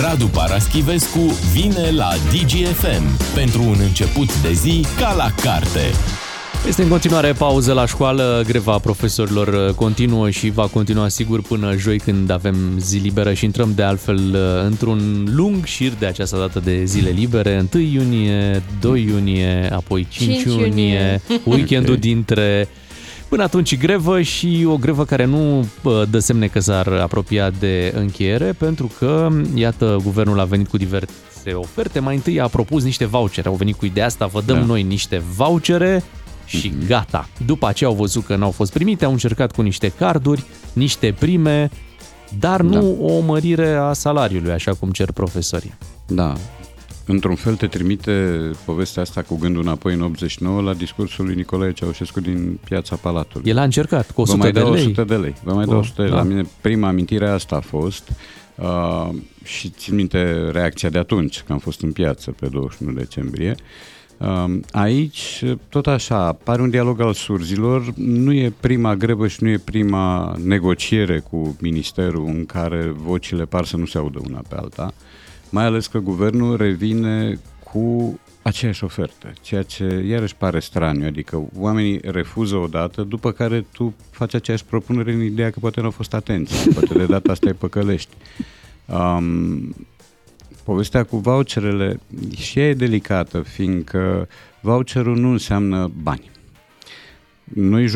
Radu Paraschivescu vine la DGFM pentru un început de zi ca la carte. Este în continuare pauză la școală, greva profesorilor continuă și va continua sigur până joi, când avem zi liberă și intrăm de altfel într-un lung șir de această dată de zile libere. 1 iunie, 2 iunie, apoi 5 iunie, weekendul dintre... Până atunci grevă, și o grevă care nu dă semne că s-ar apropia de încheiere, pentru că, iată, guvernul a venit cu diverse oferte. Mai întâi a propus niște vouchere, au venit cu ideea asta, vă dăm noi niște vouchere și gata. După aceea au văzut că n-au fost primite, au încercat cu niște carduri, niște prime, dar nu o mărire a salariului, așa cum cer profesorii. Da. Într-un fel te trimite povestea asta cu gândul înapoi în 89 la discursul lui Nicolae Ceaușescu din Piața Palatului. El a încercat cu 100 de lei. Vă mai dau 100 de lei. La mine prima amintire asta a fost și țin minte reacția de atunci, că am fost în piață pe 21 decembrie. Aici, tot așa, pare un dialog al surzilor, nu e prima grevă și nu e prima negociere cu ministerul în care vocile par să nu se audă una pe alta. Mai ales că guvernul revine cu aceeași ofertă, ceea ce iarăși pare straniu, adică oamenii refuză odată, după care tu faci aceeași propunere în ideea că poate nu au fost atenți, poate de data asta îi păcălești. Povestea cu voucherele și ea e delicată, fiindcă voucherul nu înseamnă bani. Noi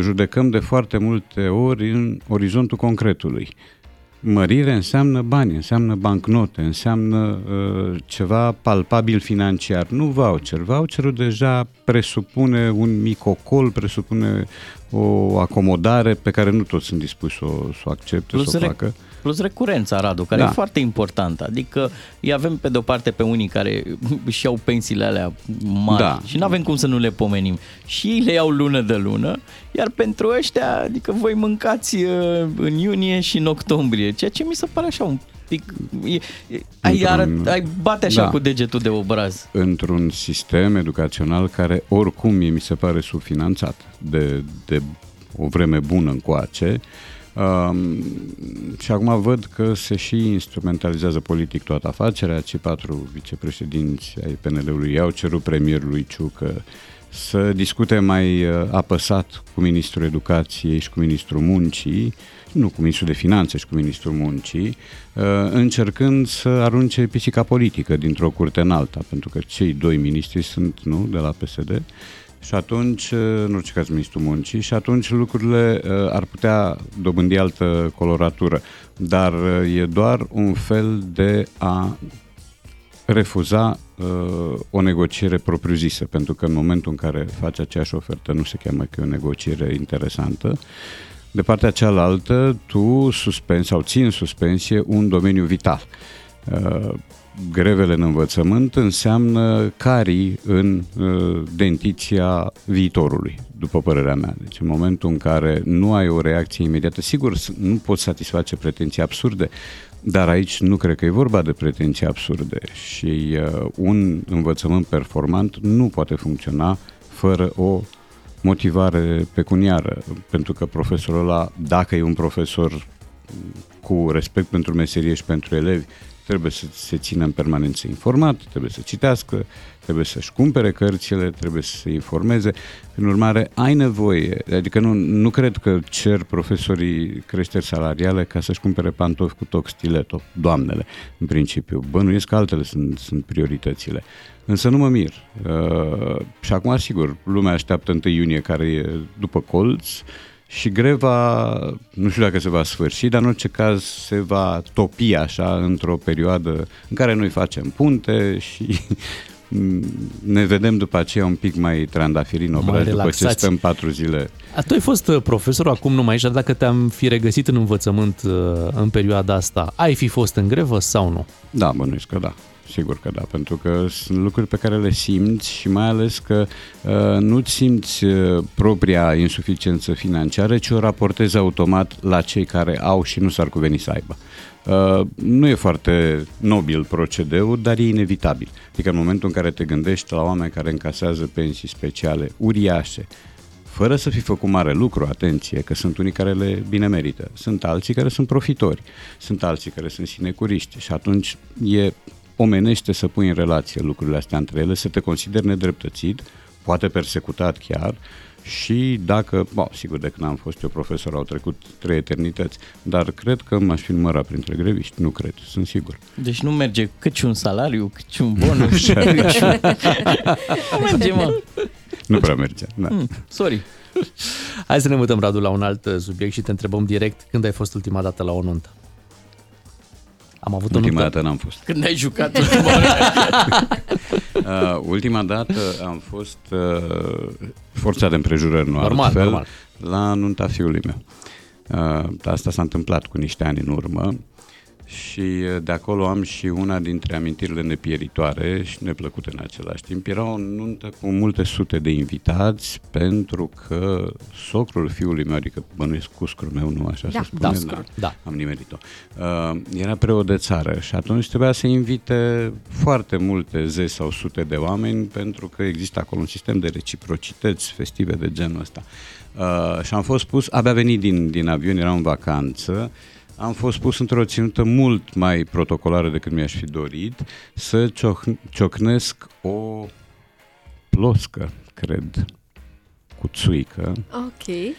judecăm de foarte multe ori în orizontul concretului. Mărire înseamnă bani, înseamnă bancnote, înseamnă ceva palpabil financiar, nu voucher. Voucherul deja presupune un mic ocol, presupune o acomodare pe care nu toți sunt dispuși să o accepte, să o facă. Plus recurența, Radu, care e foarte importantă. Adică îi avem pe de-o parte pe unii care își iau pensiile alea mari și n-avem cum să nu le pomenim. Și ei le iau lună de lună, iar pentru ăștia, adică voi mâncați în iunie și în octombrie, ceea ce mi se pare așa un pic... Ai bate așa cu degetul de obraz. Într-un sistem educațional care oricum mi se pare subfinanțat de o vreme bună încoace, și acum văd că se și instrumentalizează politic toată afacerea. Cei 4 vicepreședinți ai PNL-ului i-au cerut premierului Ciucă să discute mai apăsat cu ministrul educației și cu ministrul muncii, nu, cu ministrul de finanțe și cu ministrul muncii, încercând să arunce pisica politică dintr-o curte în alta, pentru că cei 2 miniștri sunt, nu, de la PSD. Și atunci, în orice caz, ministrul muncii, și atunci lucrurile ar putea dobândi altă coloratură. Dar e doar un fel de a refuza o negociere propriu-zisă, pentru că în momentul în care faci aceeași ofertă nu se cheamă că e o negociere interesantă. De partea cealaltă, tu suspensi sau ții în suspensie un domeniu vital. Grevele în învățământ înseamnă carii în dentiția viitorului, după părerea mea. Deci în momentul în care nu ai o reacție imediată, sigur, nu poți satisface pretenții absurde, dar aici nu cred că e vorba de pretenții absurde și un învățământ performant nu poate funcționa fără o motivare pecuniară, pentru că profesorul ăla, dacă e un profesor cu respect pentru meserie și pentru elevi, trebuie să se țină în permanență informat, trebuie să citească, trebuie să-și cumpere cărțile, trebuie să se informeze. Prin urmare, ai nevoie, adică nu cred că cer profesorii creșteri salariale ca să-și cumpere pantofi cu toc stiletto, doamnele, în principiu. Bănuiesc că altele sunt prioritățile. Însă nu mă mir. Și acum, sigur, lumea așteaptă 1 iunie, care e după colț, și greva, nu știu dacă se va sfârși, dar în orice caz se va topi așa într-o perioadă în care noi facem punte și ne vedem după aceea un pic mai trandafirin obraz după ce stăm 4 zile. Tu ai fost profesor, acum nu mai ești, dar dacă te-am fi regăsit în învățământ în perioada asta, ai fi fost în grevă sau nu? Da, bănuiesc că da. Sigur că da, pentru că sunt lucruri pe care le simți și mai ales că nu-ți simți propria insuficiență financiară, ci o raportezi automat la cei care au și nu s-ar cuveni să aibă. Nu e foarte nobil procedeul, dar e inevitabil. Adică în momentul în care te gândești la oameni care încasează pensii speciale uriașe, fără să fi făcut mare lucru, atenție, că sunt unii care le bine merită, sunt alții care sunt profitori, sunt alții care sunt sinecuriști și atunci e omenește să pui în relație lucrurile astea între ele, să te consideri nedreptățit, poate persecutat chiar. Și dacă, sigur, de când am fost eu profesor au trecut 3 eternități, dar cred că m-aș fi numărat printre greviști, nu cred, sunt sigur. Deci nu merge căci un salariu, căci un bonus. Nu prea merge, da. Sorry. Hai să ne mutăm, Radu, la un alt subiect și te întrebăm direct, când ai fost ultima dată la o nuntă? Am avut ultima dată n-am fost. Când ai jucat ultima dată? Ultima dată am fost forțat de împrejurări, nu altfel, normal, la nunta fiului meu. Asta s-a întâmplat cu niște ani în urmă și de acolo am și una dintre amintirile nepieritoare și neplăcute în același timp. Era o nuntă cu multe sute de invitați pentru că socrul fiului meu, adică bănuiesc cuscrul meu, nu așa se spune? Da. Am nimerit-o. Era preot de țară și atunci trebuia să invite foarte multe zeci sau sute de oameni pentru că există acolo un sistem de reciprocități festive de genul ăsta. Și am fost pus, abia venit din avion, eram în vacanță, am fost pus într-o ținută mult mai protocolară decât mi-aș fi dorit, să ciocnesc o ploscă, cred, cu țuică, okay,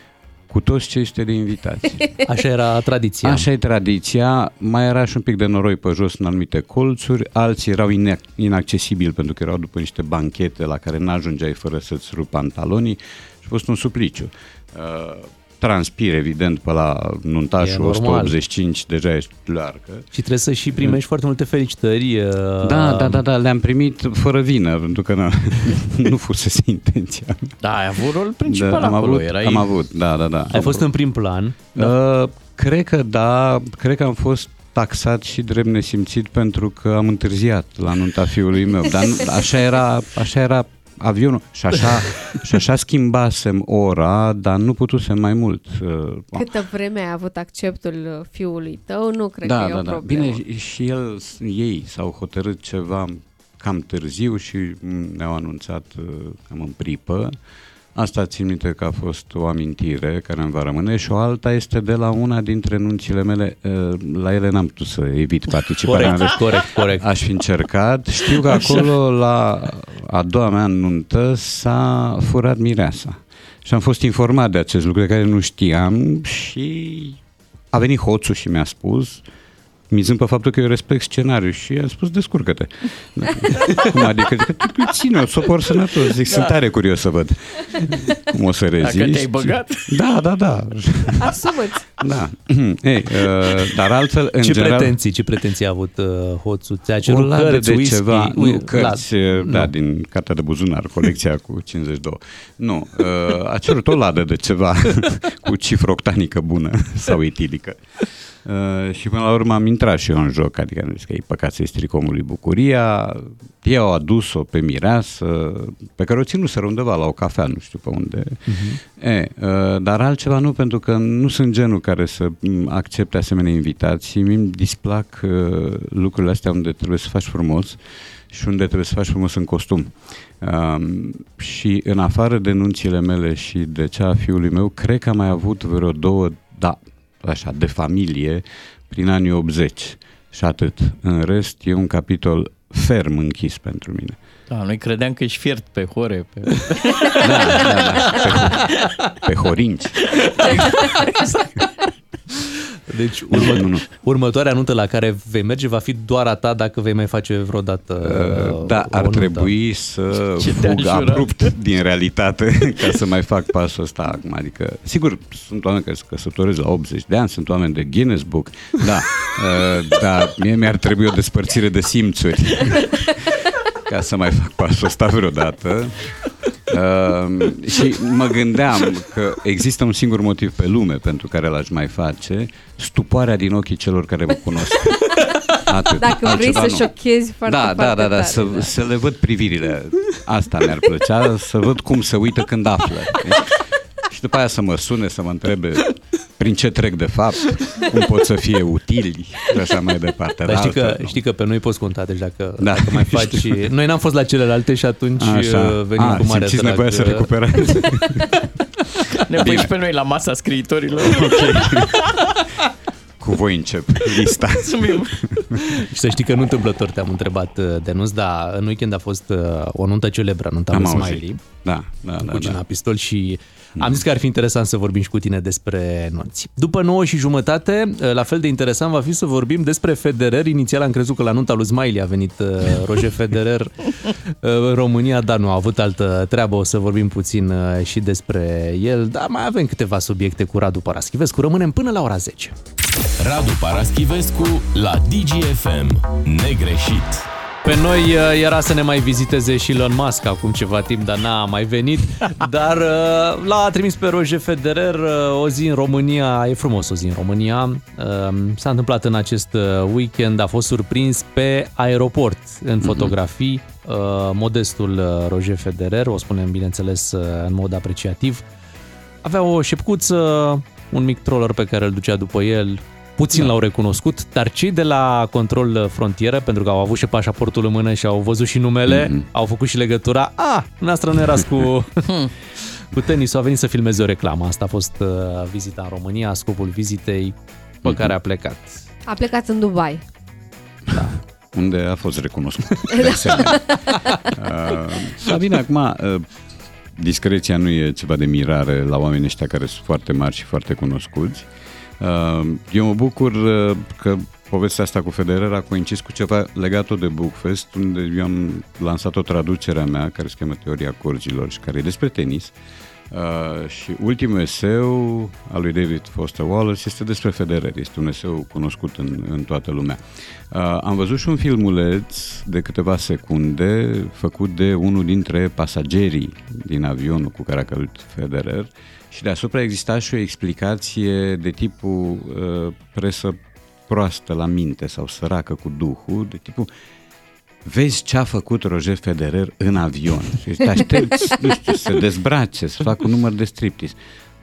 cu toți cei 100 de invitați. Așa era tradiția. Așa e tradiția, mai era și un pic de noroi pe jos în anumite colțuri, alții erau inaccesibili pentru că erau după niște banchete la care n-ajungeai fără să-ți rupi pantalonii și a fost un supliciu. Transpir, evident, pe la nuntașul 185, deja ești largă. Și trebuie să și primești foarte multe felicitări. Da, le-am primit fără vină, pentru că nu fusese intenția. Da, ai avut rol principal acolo. Am avut, da. Ai fost în prim plan? Cred că am fost taxat și drept nesimțit pentru că am întârziat la nunta fiului meu. Dar așa era avionul și așa schimbasem ora, dar nu putusem mai mult. Câtă vreme ai avut acceptul fiului tău, nu cred că e o problemă. Bine, și ei s-au hotărât ceva cam târziu și ne-au anunțat cam în pripă. Asta țin minte că a fost o amintire care îmi va rămâne și o alta este de la una dintre nunțile mele, la ele n-am putut să evit participarea. Corect. Aș fi încercat. Știu că acolo la a doua mea nuntă s-a furat mireasa și am fost informat de acest lucru de care nu știam și a venit hoțul și mi-a spus, mizând pe faptul că eu respect scenariul și i-am spus, descurcă-te. Cum adică ține-o, sopor sănătos. Zic, sunt tare curios să văd cum o să reziști. Dacă te-ai băgat? Da. Asumă-ți. Da. Ei, dar altfel, în general... Ce pretenții a avut hoțul? Ți-a cerut cărți, whisky? Ceva, cărți, din cartea de buzunar, colecția cu 52. Nu, a cerut o ladă de ceva cu cifră octanică bună sau etilică. Și până la urmă am intrat și eu în joc, adică am zis că e păcat să-i stric omului bucuria, i-au adus-o pe mireasă, pe care o ținuseră undeva la o cafea, nu știu pe unde, dar altceva nu, pentru că nu sunt genul care să accepte asemenea invitații, mi-mi displac lucrurile astea unde trebuie să faci frumos și unde trebuie să faci frumos în costum. Și în afară de nunțile mele și de cea a fiului meu, cred că am mai avut vreo 2, așa, de familie, prin anii 80 și atât. În rest, e un capitol ferm închis pentru mine. Da, noi credeam că ești fiert pe hore. Pe horinci. Deci următoarea nuntă la care vei merge va fi doar a ta, dacă vei mai face vreodată ar trebui să fug abrupt din realitate ca să mai fac pasul ăsta acum. Adică, sigur, sunt oameni care se căsătoresc la 80 de ani, sunt oameni de Guinness Book, dar mie mi-ar trebui o despărțire de simțuri ca să mai fac pasul ăsta vreodată. Și mă gândeam că există un singur motiv pe lume pentru care l-aș mai face, stupoarea din ochii celor care mă cunosc. Atât. Dacă vrei să șochezi foarte tare. Da, să le văd privirile. Asta mi-ar plăcea, să văd cum se uită când află. Și după aia să mă sune, să mă întrebe prin ce trec de fapt, cum pot să fie utili și așa mai departe. Dar știi că pe noi poți conta, deci dacă mai faci... Noi n-am fost la celelalte și atunci venim cu mare drag. Simțiți nevoia să recuperați. Ne pui și pe noi la masa scriitorilor. Cu voi încep lista. Și să știi că nu întâmplător te-am întrebat de nunți, dar în weekend a fost o nuntă celebră, nunta lui Smiley. Da, cu cina pistol și am zis că ar fi interesant să vorbim și cu tine despre nunți. După 9:30, la fel de interesant va fi să vorbim despre Federer. Inițial am crezut că la nunta lui Smiley a venit Roger Federer în România, dar nu, a avut altă treabă. O să vorbim puțin și despre el, dar mai avem câteva subiecte cu Radu Paraschivescu. Rămânem până la ora 10. Radu Paraschivescu la DGFM. Negreșit. Pe noi era să ne mai viziteze și Elon Musk acum ceva timp, dar n-a mai venit. Dar l-a trimis pe Roger Federer o zi în România, e frumos o zi în România. S-a întâmplat în acest weekend, a fost surprins pe aeroport în fotografii. Modestul Roger Federer, o spunem bineînțeles în mod apreciativ. Avea o șepcuță, un mic troller pe care îl ducea după el. Puțin l-au recunoscut, dar cei de la control frontieră, pentru că au avut și pașaportul în mână și au văzut și numele, au făcut și legătura. Noastră nu erați cu tenisul, a venit să filmeze o reclamă. Asta a fost vizita în România, scopul vizitei pe care a plecat. A plecat în Dubai. Da. Unde a fost recunoscut. Dar bine, acum... Discreția nu e ceva de mirare la oamenii ăștia care sunt foarte mari și foarte cunoscuți. Eu mă bucur că povestea asta cu Federer a coincis cu ceva legat de Bookfest, unde eu am lansat o traducere a mea care se cheamă Teoria Corgilor și care e despre tenis. Și ultimul eseu al lui David Foster Wallace este despre Federer, este un eseu cunoscut în toată lumea. Am văzut și un filmuleț de câteva secunde făcut de unul dintre pasagerii din avionul cu care a călătorit Federer și deasupra exista și o explicație de tipul presă proastă la minte sau săracă cu duhul, de tipul vezi ce a făcut Roger Federer în avion. Te aștepți, nu știu, să dezbrace, să facă un număr de striptease.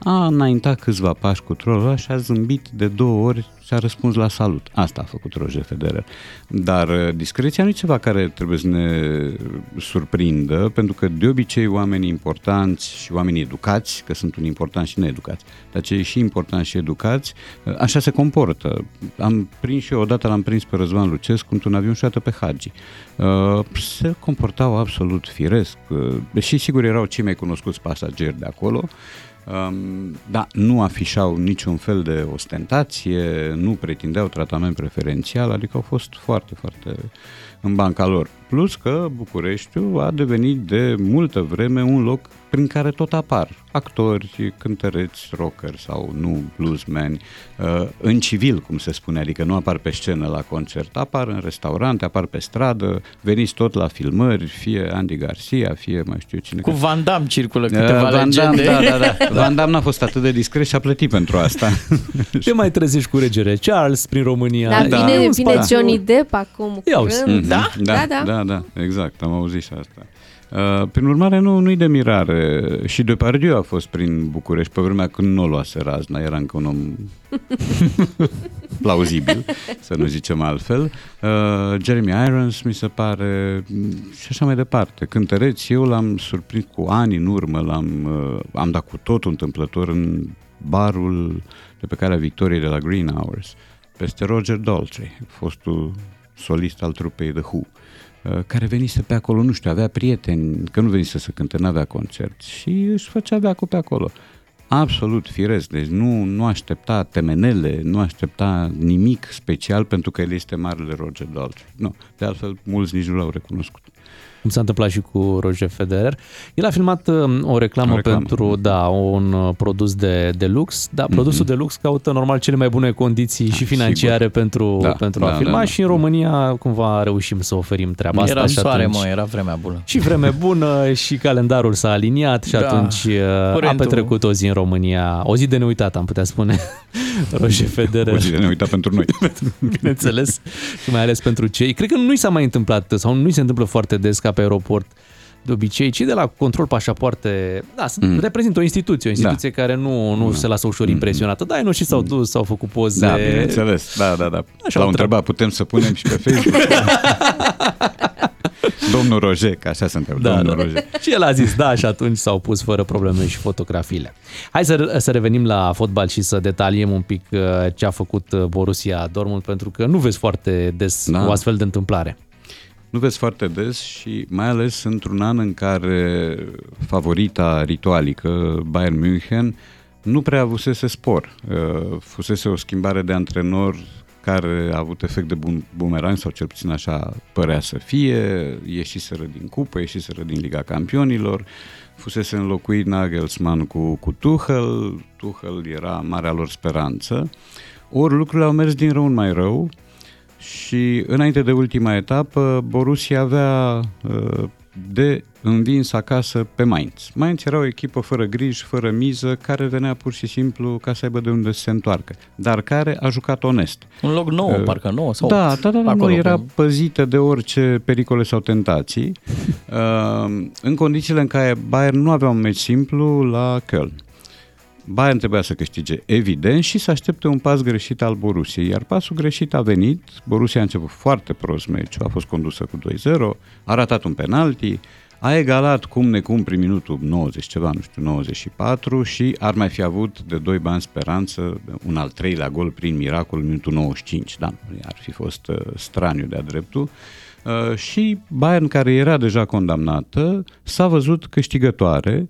A înaintat câțiva pași cu trolul și a zâmbit de 2 ori și a răspuns la salut. Asta a făcut Roger Federer. Dar discreția nu e ceva care trebuie să ne surprindă, pentru că de obicei oamenii importanți și oamenii educați, că sunt unii importanți și needucați, dar cei și importanți și educați, așa se comportă. Am prins și eu, odată l-am prins pe Răzvan Lucescu într-un avion și odată pe Hagi. Se comportau absolut firesc, deși sigur erau cei mai cunoscuți pasageri de acolo. Dar nu afișau niciun fel de ostentație, nu pretindeau tratament preferențial, adică au fost foarte, foarte în banca lor. Plus că Bucureștiul a devenit de multă vreme un loc prin care tot apar actori, cântăreți, rockeri sau nu, bluesmeni, în civil, cum se spune, adică nu apar pe scenă la concert, apar în restaurante, apar pe stradă, veniți tot la filmări, fie Andy Garcia, fie mai știu cine. Cu Van Damme circulă câteva legende. Da. Van Damme n-a fost atât de discret și a plătit pentru asta. Te mai trezești cu regele Charles prin România. Vine Johnny Depp acum. Da, exact, am auzit și asta. Prin urmare, nu-i de mirare. Și Depardieu a fost prin București pe vremea când nu o luase razna, era încă un om plauzibil, să nu zicem altfel. Jeremy Irons, mi se pare, și așa mai departe. Cântăreți, eu l-am surprins cu ani în urmă, am dat cu totul întâmplător în barul de pe Calea Victoriei de la Green Hours, peste Roger Daltrey, fostul solist al trupei The Who, care venise pe acolo, nu știu, avea prieteni, că nu venise să cânte, n-avea concert și își făcea beacul pe acolo. Absolut firesc, deci nu aștepta temenele, nu aștepta nimic special pentru că el este marele Roger Daltrey. Nu, de altfel mulți nici nu l-au recunoscut. Cum s-a întâmplat și cu Roger Federer. El a filmat o reclamă. Pentru un produs de lux, dar produsul de lux caută normal cele mai bune condiții și financiare sigur. pentru a filma și în România cumva reușim să oferim treaba asta. Era soare, era vremea bună. Și vreme bună și calendarul s-a aliniat și atunci a petrecut o zi în România, o zi de neuitat am putea spune. Roger Federer. O zi de neuitat pentru noi. Bineînțeles, și mai ales pentru cei. Cred că nu i s-a mai întâmplat sau nu i se întâmplă foarte des ca pe aeroport. De obicei, cei de la control pașapoarte, reprezintă o instituție care nu se lasă ușor impresionată. Da, nu și s-au dus, s-au făcut poze. Da, bineînțeles. Da. Așa l-au întrebat, putem să punem și pe Facebook. Domnul Roger, că așa suntem, da, domnul Roger. Și el a zis da și atunci s-au pus fără probleme și fotografiile. Hai să revenim la fotbal și să detaliem un pic ce a făcut Borussia Dortmund, pentru că nu vezi foarte des o astfel de întâmplare. Nu vezi foarte des și mai ales într-un an în care favorita ritualică, Bayern München, nu prea avusese spor. Fusese o schimbare de antrenor care a avut efect de bumerang, sau cel puțin așa părea să fie, ieșiseră din cupă, ieșiseră din Liga Campionilor, fusese înlocuit Nagelsmann cu Tuchel, Tuchel era marea lor speranță, ori lucrurile au mers din rău în mai rău și înainte de ultima etapă Borussia avea de învins acasă pe Mainz. Mainz era o echipă fără griji, fără miză, care venea pur și simplu ca să aibă de unde să se întoarcă, dar care a jucat onest. Un loc nou, parcă nou sau... Da, nu era păzită de orice pericole sau tentații, în condițiile în care Bayern nu avea un meci simplu la Köln. Bayern trebuia să câștige, evident, și să aștepte un pas greșit al Borussiei, iar pasul greșit a venit. Borussia a început foarte prost meciul, a fost condusă cu 2-0, a ratat un penalti, a egalat cum necum prin minutul 90 ceva, nu știu, 94, și ar mai fi avut de 2 bani speranță un al treilea gol prin miracol în minutul 95, da, ar fi fost straniu de-a dreptul. Și Bayern, care era deja condamnată, s-a văzut câștigătoare,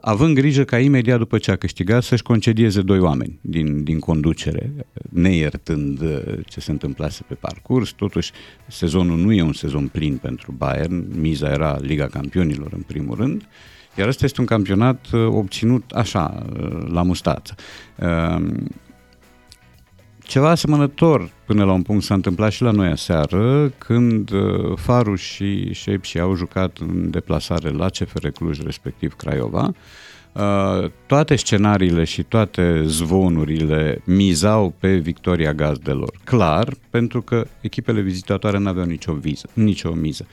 având grijă ca imediat după ce a câștigat să-și concedieze 2 oameni din conducere, neiertând ce se întâmplase pe parcurs. Totuși, sezonul nu e un sezon plin pentru Bayern, miza era Liga Campionilor în primul rând, iar ăsta este un campionat obținut așa, la mustață. Ceva asemănător până la un punct s-a întâmplat și la noi aseară, când Farul și Șepși au jucat în deplasare la CFR Cluj, respectiv Craiova. Toate scenariile și toate zvonurile mizau pe victoria gazdelor, clar, pentru că echipele vizitatoare n-aveau nicio miză.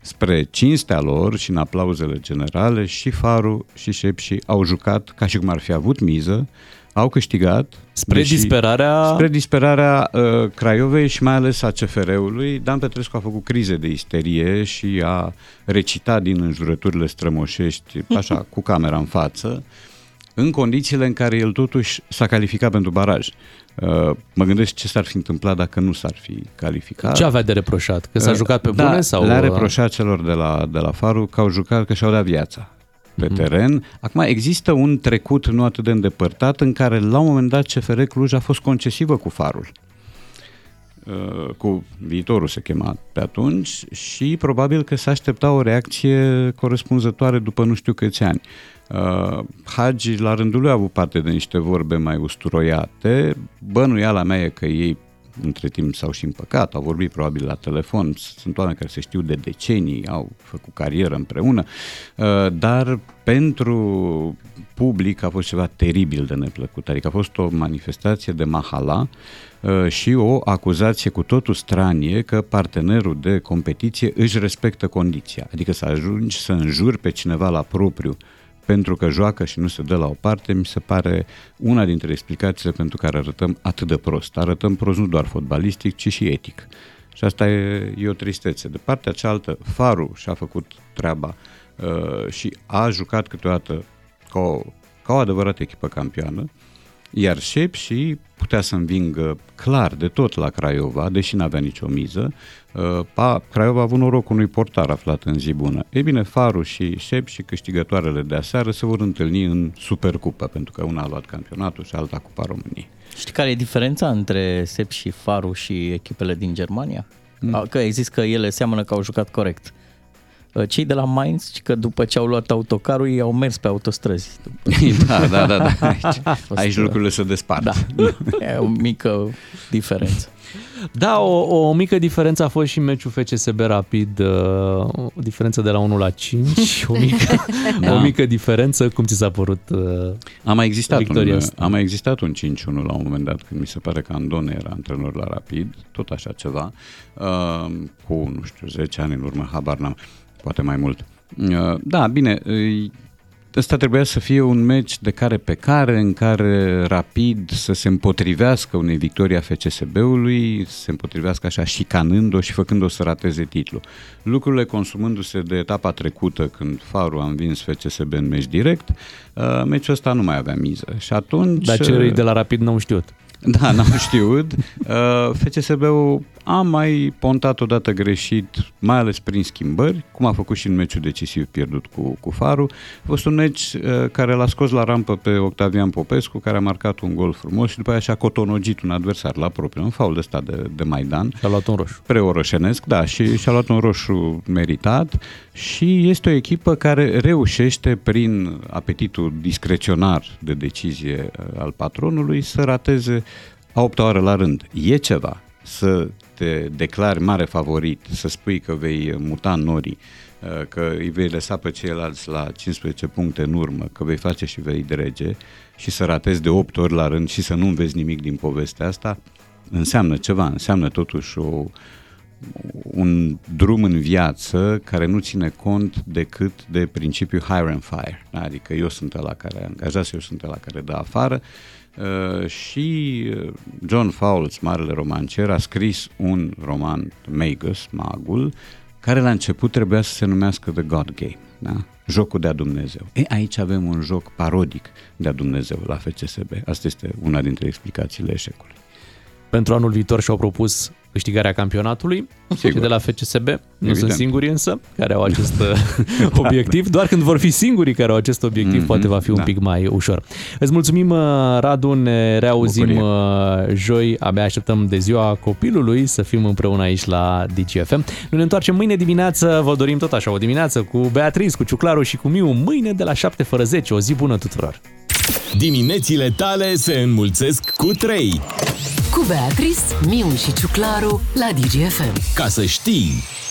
Spre cinstea lor și în aplauzele generale, și Farul și Șepși au jucat ca și cum ar fi avut miză, au câștigat spre disperarea Craiovei și mai ales a CFR-ului. Dan Petrescu a făcut crize de isterie și a recitat din înjurăturile strămoșești, așa, cu camera în față, în condițiile în care el totuși s-a calificat pentru baraj. Mă gândesc ce s-ar fi întâmplat dacă nu s-ar fi calificat. Ce avea de reproșat? Că s-a jucat pe bune? Sau le-a reproșat celor de la Farul că au jucat, că și-au dat viața pe teren. Acum există un trecut nu atât de îndepărtat în care la un moment dat CFR Cluj a fost concesivă cu Farul. Cu Viitorul se chema pe atunci și probabil că se aștepta o reacție corespunzătoare după nu știu câți ani. Hagi la rândul lui a avut parte de niște vorbe mai usturoiate. Bănuiala mea e că ei între timp s-au și împăcat, au vorbit probabil la telefon, sunt oameni care se știu de decenii, au făcut carieră împreună, dar pentru public a fost ceva teribil de neplăcut, adică a fost o manifestație de mahala și o acuzație cu totul stranie că partenerul de competiție își respectă condiția, adică să ajungi să înjuri pe cineva la propriu pentru că joacă și nu se dă la o parte, mi se pare una dintre explicațiile pentru care arătăm atât de prost. Arătăm prost nu doar fotbalistic, ci și etic. Și asta e o tristețe. De partea cealaltă, Farul și-a făcut treaba și a jucat câteodată ca o adevărată echipă campioană, iar Șepși putea să învingă clar de tot la Craiova, deși n-avea nicio miză. Craiova a avut norocul unui portar aflat în zi bună. Ei bine, Farul și Șepși, câștigătoarele de aseară, se vor întâlni în Supercupă, pentru că una a luat campionatul și alta Cupa României. Știi care e diferența între Șepși și Farul și echipele din Germania? Că există, că ele seamănă că au jucat corect. Cei de la Mainz, că după ce au luat autocarul, ei au mers pe autostrăzi. Da. Aici lucrurile se despart. Da. E o mică diferență. Da, o mică diferență a fost și meciul FCSB Rapid, o diferență de la 1 la 5, o mică diferență. Cum ți s-a părut a mai existat un 5-1 la un moment dat, când mi se pare că Andone era antrenor la Rapid, tot așa ceva, cu, nu știu, 10 ani în urmă, habar n-am, poate mai mult. Da, bine, Ăsta trebuia să fie un meci de care pe care, în care Rapid să se împotrivească unei victorii a FCSB-ului, să se împotrivească așa șicanând-o și făcând-o să rateze titlul. Lucrurile consumându-se de etapa trecută, când Farul a învins FCSB în meci direct, meciul ăsta nu mai avea miză. Și atunci... Dar cererii de la Rapid n-au știut. Da, n-am știut. FCSB-ul a mai pontat odată greșit, mai ales prin schimbări, cum a făcut și în meciul decisiv pierdut cu Farul. A fost un meci care l-a scos la rampă pe Octavian Popescu, care a marcat un gol frumos și după aia și-a cotonogit un adversar la propriu, un faul ăsta de Maidan. Și-a luat un roșu. Preorășenesc, da, și-a luat un roșu meritat și este o echipă care reușește prin apetitul discreționar de decizie al patronului să rateze a 8-a oară la rând. E ceva să te declari mare favorit, să spui că vei muta norii, că îi vei lăsa pe ceilalți la 15 puncte în urmă, că vei face și vei drege și să ratezi de 8 ori la rând și să nu înveți nimic din povestea asta, înseamnă ceva, înseamnă totuși un drum în viață care nu ține cont decât de principiul hire and fire, adică eu sunt ăla care angajează, eu sunt ăla care dă afară. Și John Fowles, marele romancier, a scris un roman, Magus, Magul, care la început trebuia să se numească The God Game, da? Jocul de-a Dumnezeu. Aici avem un joc parodic de-a Dumnezeu la FCSB. Asta este una dintre explicațiile eșecului. Pentru anul viitor și-au propus câștigarea campionatului, sigur, și de la FCSB. Nu Evident. Sunt singurii însă care au acest obiectiv. Doar când vor fi singurii care au acest obiectiv, poate va fi un pic mai ușor. Îți mulțumim, Radu, ne reauzim joi. Abia așteptăm de ziua copilului să fim împreună aici la DGFM. Noi ne întoarcem mâine dimineață. Vă dorim tot așa o dimineață cu Beatriz, cu Ciuclaru și cu Miu. Mâine de la 7:10. O zi bună tuturor! Diminețile tale se înmulțesc cu 3. Cu Beatriz, Miu și Ciuclaru la DGFM. Ca să știi...